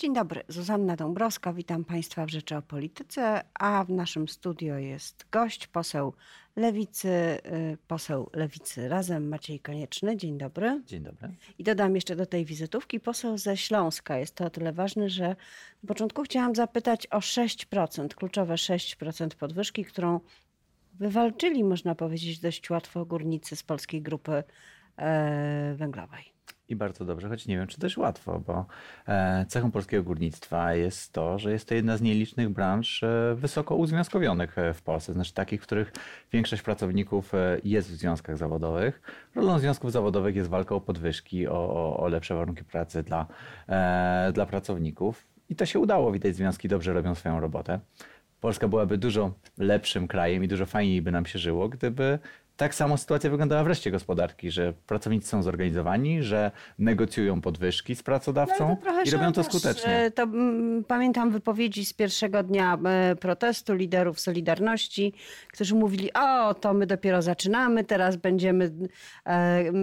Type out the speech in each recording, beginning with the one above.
Dzień dobry, Zuzanna Dąbrowska, witam Państwa w Rzeczy o Polityce, a w naszym studio jest gość, poseł Lewicy Razem, Maciej Konieczny. Dzień dobry. Dzień dobry. I dodam jeszcze do tej wizytówki, poseł ze Śląska. Jest to o tyle ważny, że na początku chciałam zapytać o 6%, kluczowe 6% podwyżki, którą wywalczyli, można powiedzieć, dość łatwo górnicy z Polskiej Grupy Węglowej. I bardzo dobrze, choć nie wiem, czy też łatwo, bo cechą polskiego górnictwa jest to, że jest to jedna z nielicznych branż wysoko uzwiązkowionych w Polsce. Znaczy takich, w których większość pracowników jest w związkach zawodowych. Rolą związków zawodowych jest walka o podwyżki, o lepsze warunki pracy dla pracowników. I to się udało. Widać, związki dobrze robią swoją robotę. Polska byłaby dużo lepszym krajem i dużo fajniej by nam się żyło, gdyby tak samo sytuacja wyglądała w reszcie gospodarki, że pracownicy są zorganizowani, że negocjują podwyżki z pracodawcą i robią to skutecznie. To pamiętam wypowiedzi z pierwszego dnia protestu liderów Solidarności, którzy mówili, o to my dopiero zaczynamy, teraz będziemy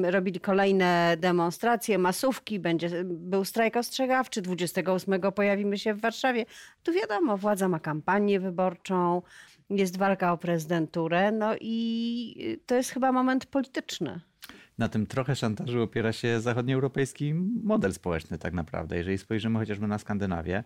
robili kolejne demonstracje, masówki, był strajk ostrzegawczy, 28 pojawimy się w Warszawie. Tu wiadomo, władza ma kampanię wyborczą, jest walka o prezydenturę, no i to jest chyba moment polityczny. Na tym trochę szantażu opiera się zachodnioeuropejski model społeczny tak naprawdę. Jeżeli spojrzymy chociażby na Skandynawię,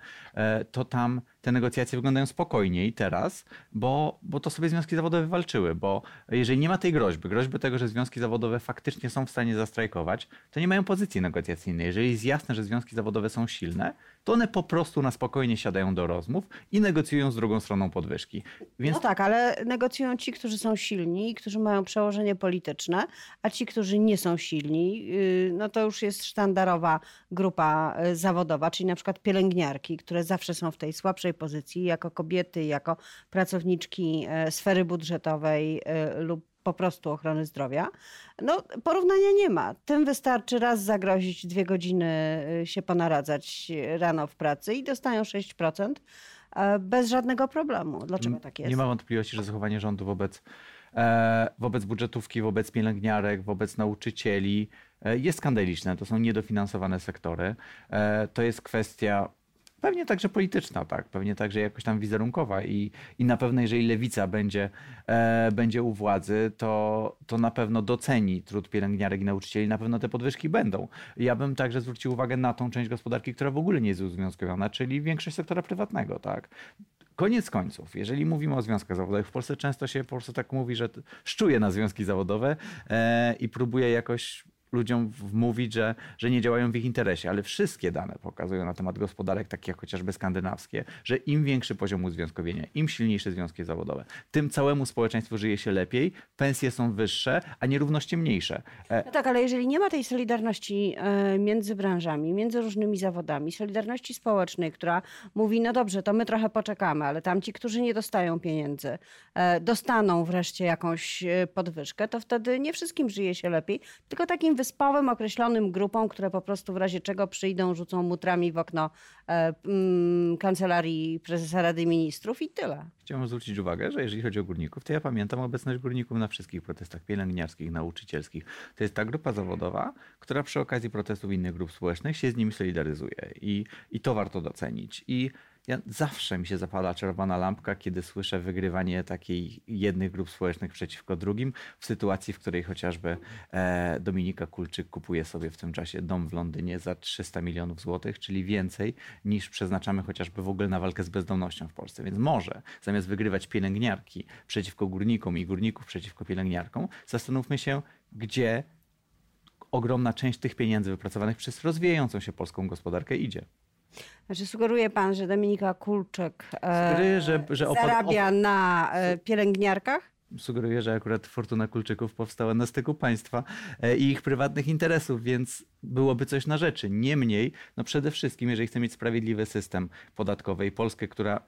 to tam te negocjacje wyglądają spokojniej teraz, bo to sobie związki zawodowe walczyły. Bo jeżeli nie ma tej groźby tego, że związki zawodowe faktycznie są w stanie zastrajkować, to nie mają pozycji negocjacyjnej. Jeżeli jest jasne, że związki zawodowe są silne, to one po prostu na spokojnie siadają do rozmów i negocjują z drugą stroną podwyżki. Więc... No tak, ale negocjują ci, którzy są silni i którzy mają przełożenie polityczne, a ci, którzy nie są silni, no to już jest sztandarowa grupa zawodowa, czyli na przykład pielęgniarki, które zawsze są w tej słabszej pozycji jako kobiety, jako pracowniczki sfery budżetowej lub po prostu ochrony zdrowia. No porównania nie ma. Tym wystarczy raz zagrozić, 2 godziny się ponaradzać rano w pracy i dostają 6% bez żadnego problemu. Dlaczego tak jest? Nie ma wątpliwości, że zachowanie rządu wobec budżetówki, wobec pielęgniarek, wobec nauczycieli jest skandaliczne. To są niedofinansowane sektory. To jest kwestia pewnie także polityczna, tak, pewnie także jakoś tam wizerunkowa i na pewno jeżeli lewica będzie u władzy, to na pewno doceni trud pielęgniarek i nauczycieli, na pewno te podwyżki będą. Ja bym także zwrócił uwagę na tą część gospodarki, która w ogóle nie jest uzwiązkowiona, czyli większość sektora prywatnego, tak. Koniec końców, jeżeli mówimy o związkach zawodowych, w Polsce często się po prostu tak mówi, że szczuje na związki zawodowe i próbuje jakoś ludziom wmówić, że nie działają w ich interesie, ale wszystkie dane pokazują na temat gospodarek, takie jak chociażby skandynawskie, że im większy poziom uzwiązkowienia, im silniejsze związki zawodowe, tym całemu społeczeństwu żyje się lepiej, pensje są wyższe, a nierówności mniejsze. No tak, ale jeżeli nie ma tej solidarności między branżami, między różnymi zawodami, solidarności społecznej, która mówi, no dobrze, to my trochę poczekamy, ale tamci, którzy nie dostają pieniędzy, dostaną wreszcie jakąś podwyżkę, to wtedy nie wszystkim żyje się lepiej, tylko takim wyspowym, określonym grupom, które po prostu w razie czego przyjdą, rzucą mutrami w okno Kancelarii Prezesa Rady Ministrów i tyle. Chciałbym zwrócić uwagę, że jeżeli chodzi o górników, to ja pamiętam obecność górników na wszystkich protestach pielęgniarskich, nauczycielskich. To jest ta grupa zawodowa, która przy okazji protestów innych grup społecznych się z nimi solidaryzuje i to warto docenić. I ja zawsze mi się zapala czerwona lampka, kiedy słyszę wygrywanie takiej jednych grup społecznych przeciwko drugim w sytuacji, w której chociażby Dominika Kulczyk kupuje sobie w tym czasie dom w Londynie za 300 milionów złotych, czyli więcej niż przeznaczamy chociażby w ogóle na walkę z bezdomnością w Polsce. Więc może zamiast wygrywać pielęgniarki przeciwko górnikom i górników przeciwko pielęgniarkom, zastanówmy się, gdzie ogromna część tych pieniędzy wypracowanych przez rozwijającą się polską gospodarkę idzie. Znaczy sugeruje pan, że Dominika Kulczyk zarabia na pielęgniarkach? Sugeruję, że akurat fortuna Kulczyków powstała na styku państwa i ich prywatnych interesów, więc byłoby coś na rzeczy. Niemniej, no przede wszystkim, jeżeli chcemy mieć sprawiedliwy system podatkowy i Polskę, która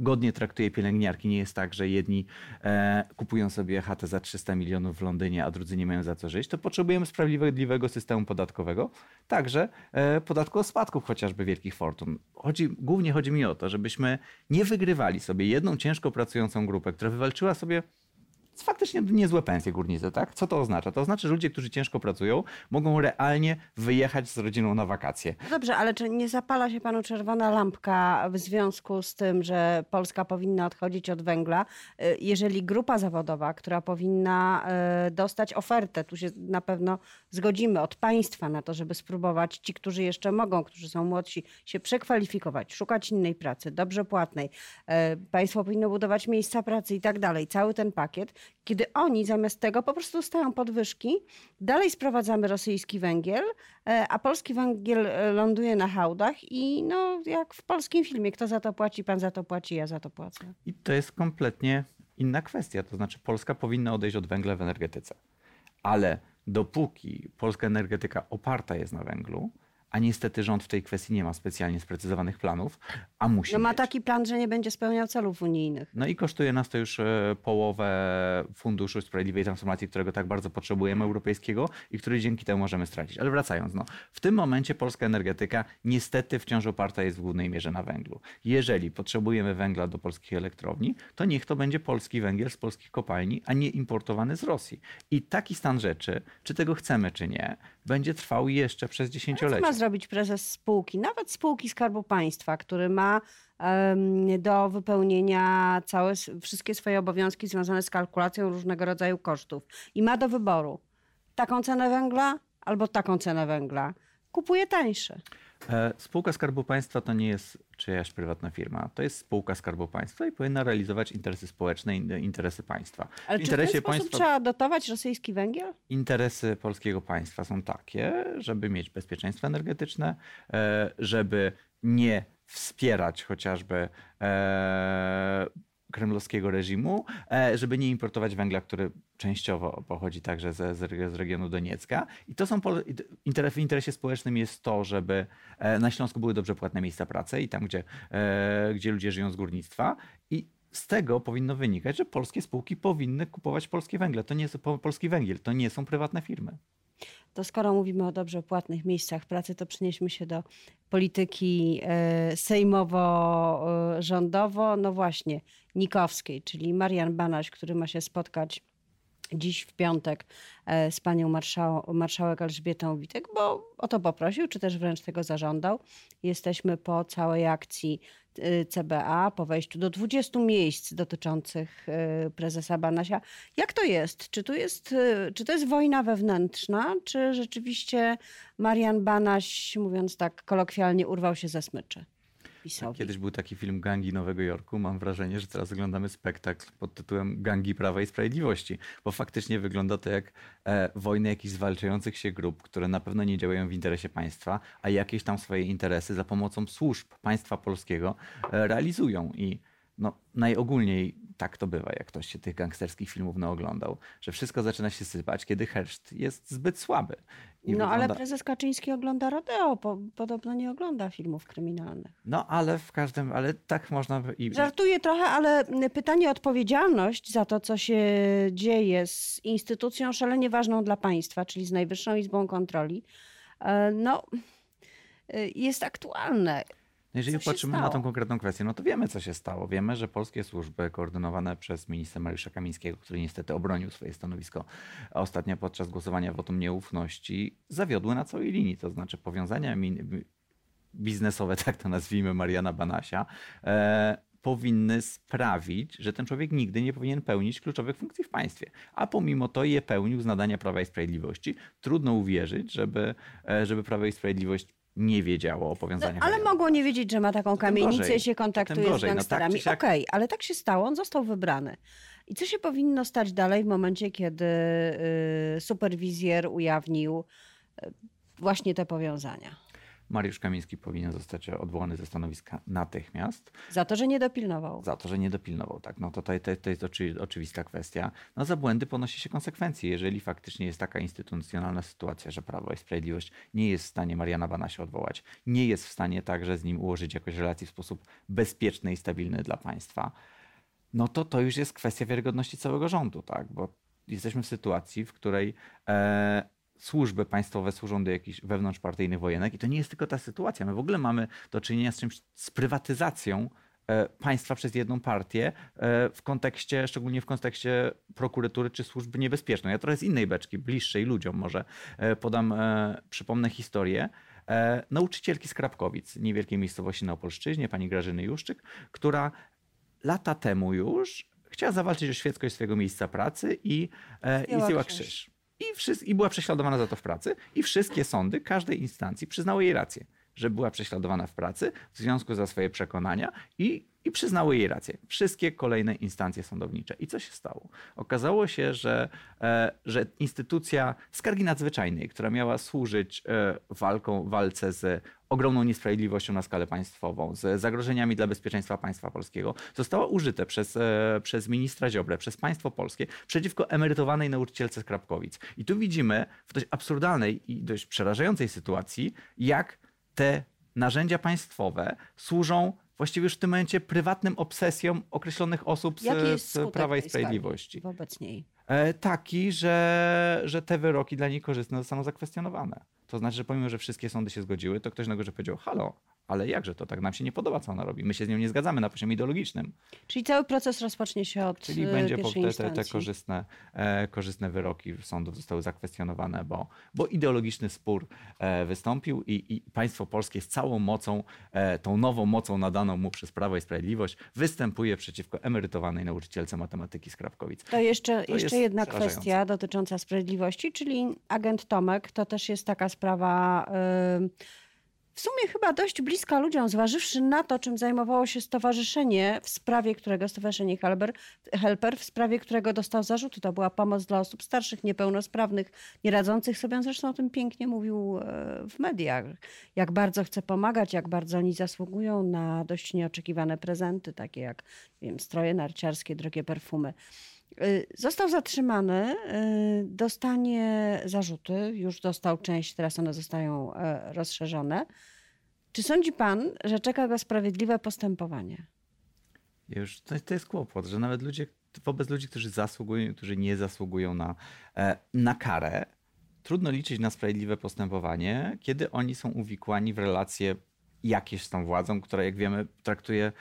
godnie traktuje pielęgniarki. Nie jest tak, że jedni kupują sobie chatę za 300 milionów w Londynie, a drudzy nie mają za co żyć. To potrzebujemy sprawiedliwego systemu podatkowego, także podatku od spadków chociażby wielkich fortun. Głównie chodzi mi o to, żebyśmy nie wygrywali sobie jedną ciężko pracującą grupę, która wywalczyła sobie faktycznie niezłe pensje górnicze, tak? Co to oznacza? To oznacza, że ludzie, którzy ciężko pracują, mogą realnie wyjechać z rodziną na wakacje. No dobrze, ale czy nie zapala się panu czerwona lampka w związku z tym, że Polska powinna odchodzić od węgla, jeżeli grupa zawodowa, która powinna dostać ofertę, tu się na pewno zgodzimy, od państwa na to, żeby spróbować ci, którzy jeszcze mogą, którzy są młodsi, się przekwalifikować, szukać innej pracy, dobrze płatnej. Państwo powinno budować miejsca pracy i tak dalej. Cały ten pakiet. Kiedy oni zamiast tego po prostu dostają podwyżki, dalej sprowadzamy rosyjski węgiel, a polski węgiel ląduje na hałdach i no jak w polskim filmie, kto za to płaci, pan za to płaci, ja za to płacę. I to jest kompletnie inna kwestia, to znaczy Polska powinna odejść od węgla w energetyce, ale dopóki polska energetyka oparta jest na węglu, a niestety rząd w tej kwestii nie ma specjalnie sprecyzowanych planów, a musi mieć. Ma taki plan, że nie będzie spełniał celów unijnych. No i kosztuje nas to już połowę Funduszu Sprawiedliwej Transformacji, którego tak bardzo potrzebujemy, europejskiego i który dzięki temu możemy stracić. Ale wracając, no, w tym momencie polska energetyka niestety wciąż oparta jest w głównej mierze na węglu. Jeżeli potrzebujemy węgla do polskich elektrowni, to niech to będzie polski węgiel z polskich kopalni, a nie importowany z Rosji. I taki stan rzeczy, czy tego chcemy, czy nie, będzie trwał jeszcze przez dziesięciolecia. Robić prezes spółki, nawet spółki Skarbu Państwa, który ma do wypełnienia wszystkie swoje obowiązki związane z kalkulacją różnego rodzaju kosztów i ma do wyboru taką cenę węgla albo taką cenę węgla. Kupuje tańsze. Spółka Skarbu Państwa to nie jest czyjaś prywatna firma. To jest spółka Skarbu Państwa i powinna realizować interesy społeczne i interesy państwa. Ale czy w ten sposób trzeba dotować rosyjski węgiel? Interesy polskiego państwa są takie, żeby mieć bezpieczeństwo energetyczne, żeby nie wspierać chociażby kremlowskiego reżimu, żeby nie importować węgla, który częściowo pochodzi także z regionu Doniecka. I to są w interesie społecznym jest to, żeby na Śląsku były dobrze płatne miejsca pracy i tam, gdzie ludzie żyją z górnictwa. I z tego powinno wynikać, że polskie spółki powinny kupować polskie węgle. To nie jest polski węgiel, to nie są prywatne firmy. To skoro mówimy o dobrze płatnych miejscach pracy, to przenieśmy się do polityki sejmowo-rządowo, no właśnie, Nikowskiej, czyli Marian Banaś, który ma się spotkać dziś w piątek z panią marszałek Elżbietą Witek, bo o to poprosił, czy też wręcz tego zażądał. Jesteśmy po całej akcji CBA, po wejściu do 20 miejsc dotyczących prezesa Banasia. Jak to jest? Czy to jest wojna wewnętrzna, czy rzeczywiście Marian Banaś, mówiąc tak kolokwialnie, urwał się ze smyczy? Pisowi. Kiedyś był taki film Gangi Nowego Jorku. Mam wrażenie, że teraz oglądamy spektakl pod tytułem Gangi Prawa i Sprawiedliwości, bo faktycznie wygląda to jak wojny jakichś zwalczających się grup, które na pewno nie działają w interesie państwa, a jakieś tam swoje interesy za pomocą służb państwa polskiego realizują. I no, najogólniej tak to bywa, jak ktoś się tych gangsterskich filmów naoglądał, że wszystko zaczyna się sypać, kiedy herszt jest zbyt słaby. Ale prezes Kaczyński ogląda rodeo, podobno nie ogląda filmów kryminalnych. No ale w każdym, ale tak można... Żartuję trochę, ale pytanie o odpowiedzialność za to, co się dzieje z instytucją szalenie ważną dla państwa, czyli z Najwyższą Izbą Kontroli, no jest aktualne. Jeżeli patrzymy na tą konkretną kwestię, no to wiemy, co się stało. Wiemy, że polskie służby koordynowane przez ministra Mariusza Kamińskiego, który niestety obronił swoje stanowisko ostatnio podczas głosowania wotum nieufności, zawiodły na całej linii. To znaczy powiązania biznesowe, tak to nazwijmy, Mariana Banasia, powinny sprawić, że ten człowiek nigdy nie powinien pełnić kluczowych funkcji w państwie. A pomimo to je pełnił z nadania Prawa i Sprawiedliwości. Trudno uwierzyć, żeby Prawo i Sprawiedliwość nie wiedziało o powiązaniach. No, ale mogło nie wiedzieć, że ma taką kamienicę i się kontaktuje z gangsterami. No, Okej, ale tak się stało, on został wybrany. I co się powinno stać dalej w momencie, kiedy superwizjer ujawnił właśnie te powiązania? Mariusz Kamiński powinien zostać odwołany ze stanowiska natychmiast. Za to, że nie dopilnował. Za to, że nie dopilnował, tak. No to jest oczywista kwestia. No za błędy ponosi się konsekwencje. Jeżeli faktycznie jest taka instytucjonalna sytuacja, że Prawo i Sprawiedliwość nie jest w stanie Mariana Banasia odwołać, nie jest w stanie także z nim ułożyć jakoś relacji w sposób bezpieczny i stabilny dla państwa, no to już jest kwestia wiarygodności całego rządu, tak. Bo jesteśmy w sytuacji, w której... służby państwowe służą do jakichś wewnątrzpartyjnych wojenek i to nie jest tylko ta sytuacja. My w ogóle mamy do czynienia z czymś, z prywatyzacją państwa przez jedną partię w kontekście, szczególnie w kontekście prokuratury czy służby niebezpiecznej. Ja trochę z innej beczki, bliższej ludziom może podam, przypomnę historię nauczycielki z Krapkowic, niewielkiej miejscowości na Opolszczyźnie, pani Grażyny Juszczyk, która lata temu już chciała zawalczyć o świeckość swojego miejsca pracy i zdjęła krzyż. I była prześladowana za to w pracy i wszystkie sądy każdej instancji przyznały jej rację, że była prześladowana w pracy w związku za swoje przekonania i przyznały jej rację. Wszystkie kolejne instancje sądownicze. I co się stało? Okazało się, że instytucja skargi nadzwyczajnej, która miała służyć walce z ogromną niesprawiedliwością na skalę państwową, z zagrożeniami dla bezpieczeństwa państwa polskiego, została użyta przez ministra Ziobrę, przez państwo polskie, przeciwko emerytowanej nauczycielce z Krapkowic. I tu widzimy w dość absurdalnej i dość przerażającej sytuacji, jak te narzędzia państwowe służą właściwie już w tym momencie prywatnym obsesjom określonych osób z Prawa i Sprawiedliwości. Wobec niej? Taki, że te wyroki dla niej korzystne zostaną zakwestionowane. To znaczy, że pomimo, że wszystkie sądy się zgodziły, to ktoś na górze powiedział, halo, ale jakże to tak nam się nie podoba, co ona robi. My się z nią nie zgadzamy na poziomie ideologicznym. Czyli cały proces rozpocznie się od pierwszej instancji. Czyli będzie te korzystne wyroki sądów zostały zakwestionowane, bo ideologiczny spór wystąpił i państwo polskie z całą mocą, tą nową mocą nadaną mu przez Prawo i Sprawiedliwość, występuje przeciwko emerytowanej nauczycielce matematyki z Krapkowic. To jeszcze jedna kwestia dotycząca sprawiedliwości, czyli agent Tomek. To też jest taka sprawa... W sumie chyba dość bliska ludziom, zważywszy na to, czym zajmowało się stowarzyszenie, Stowarzyszenie Helper, w sprawie którego dostał zarzuty. To była pomoc dla osób starszych, niepełnosprawnych, nieradzących sobie. On zresztą o tym pięknie mówił w mediach. Jak bardzo chce pomagać, jak bardzo oni zasługują na dość nieoczekiwane prezenty, takie jak stroje narciarskie, drogie perfumy. Został zatrzymany, dostanie zarzuty, już dostał część, teraz one zostają rozszerzone. Czy sądzi pan, że czeka go sprawiedliwe postępowanie? Już to jest kłopot, że nawet wobec ludzi, którzy zasługują, którzy nie zasługują na karę, trudno liczyć na sprawiedliwe postępowanie, kiedy oni są uwikłani w relacje jakieś z tą władzą, która, jak wiemy, traktuje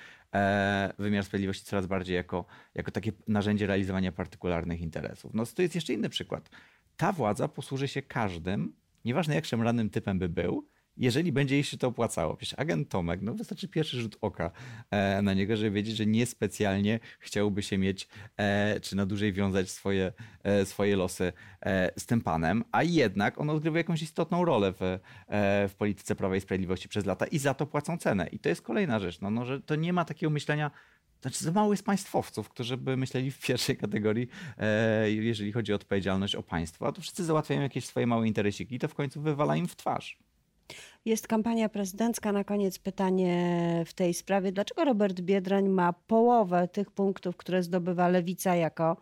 wymiar sprawiedliwości coraz bardziej jako takie narzędzie realizowania partykularnych interesów. No to jest jeszcze inny przykład. Ta władza posłuży się każdym, nieważne jak szemranym typem by był, jeżeli będzie jej się to opłacało. Przecież agent Tomek, wystarczy pierwszy rzut oka na niego, żeby wiedzieć, że niespecjalnie chciałby się mieć, czy na dłużej wiązać swoje losy z tym panem, a jednak on odgrywa jakąś istotną rolę w polityce Prawa i Sprawiedliwości przez lata i za to płacą cenę. I to jest kolejna rzecz, że to nie ma takiego myślenia, za mało jest państwowców, którzy by myśleli w pierwszej kategorii, jeżeli chodzi o odpowiedzialność o państwo, a to wszyscy załatwiają jakieś swoje małe interesiki i to w końcu wywala im w twarz. Jest kampania prezydencka. Na koniec pytanie w tej sprawie. Dlaczego Robert Biedroń ma połowę tych punktów, które zdobywa Lewica jako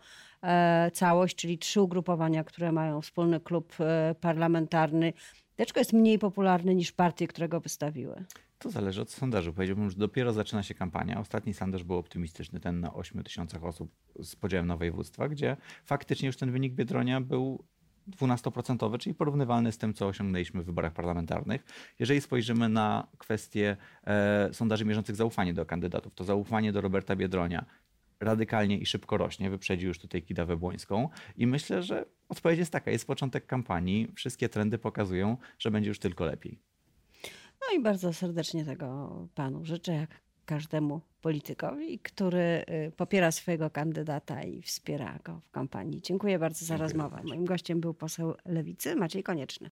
całość, czyli 3 ugrupowania, które mają wspólny klub parlamentarny? Dlaczego jest mniej popularny niż partie, które go wystawiły? To zależy od sondażu. Powiedziałbym, że dopiero zaczyna się kampania. Ostatni sondaż był optymistyczny, ten na 8 000 osób z podziałem na województwa, gdzie faktycznie już ten wynik Biedronia był 12%, czyli porównywalny z tym, co osiągnęliśmy w wyborach parlamentarnych. Jeżeli spojrzymy na kwestię sondaży mierzących zaufanie do kandydatów, to zaufanie do Roberta Biedronia radykalnie i szybko rośnie. Wyprzedził już tutaj Kidawę Błońską i myślę, że odpowiedź jest taka. Jest początek kampanii. Wszystkie trendy pokazują, że będzie już tylko lepiej. No i bardzo serdecznie tego panu życzę, jak każdemu politykowi, który popiera swojego kandydata i wspiera go w kampanii. Dziękuję bardzo za rozmowę. Moim gościem był poseł Lewicy Maciej Konieczny.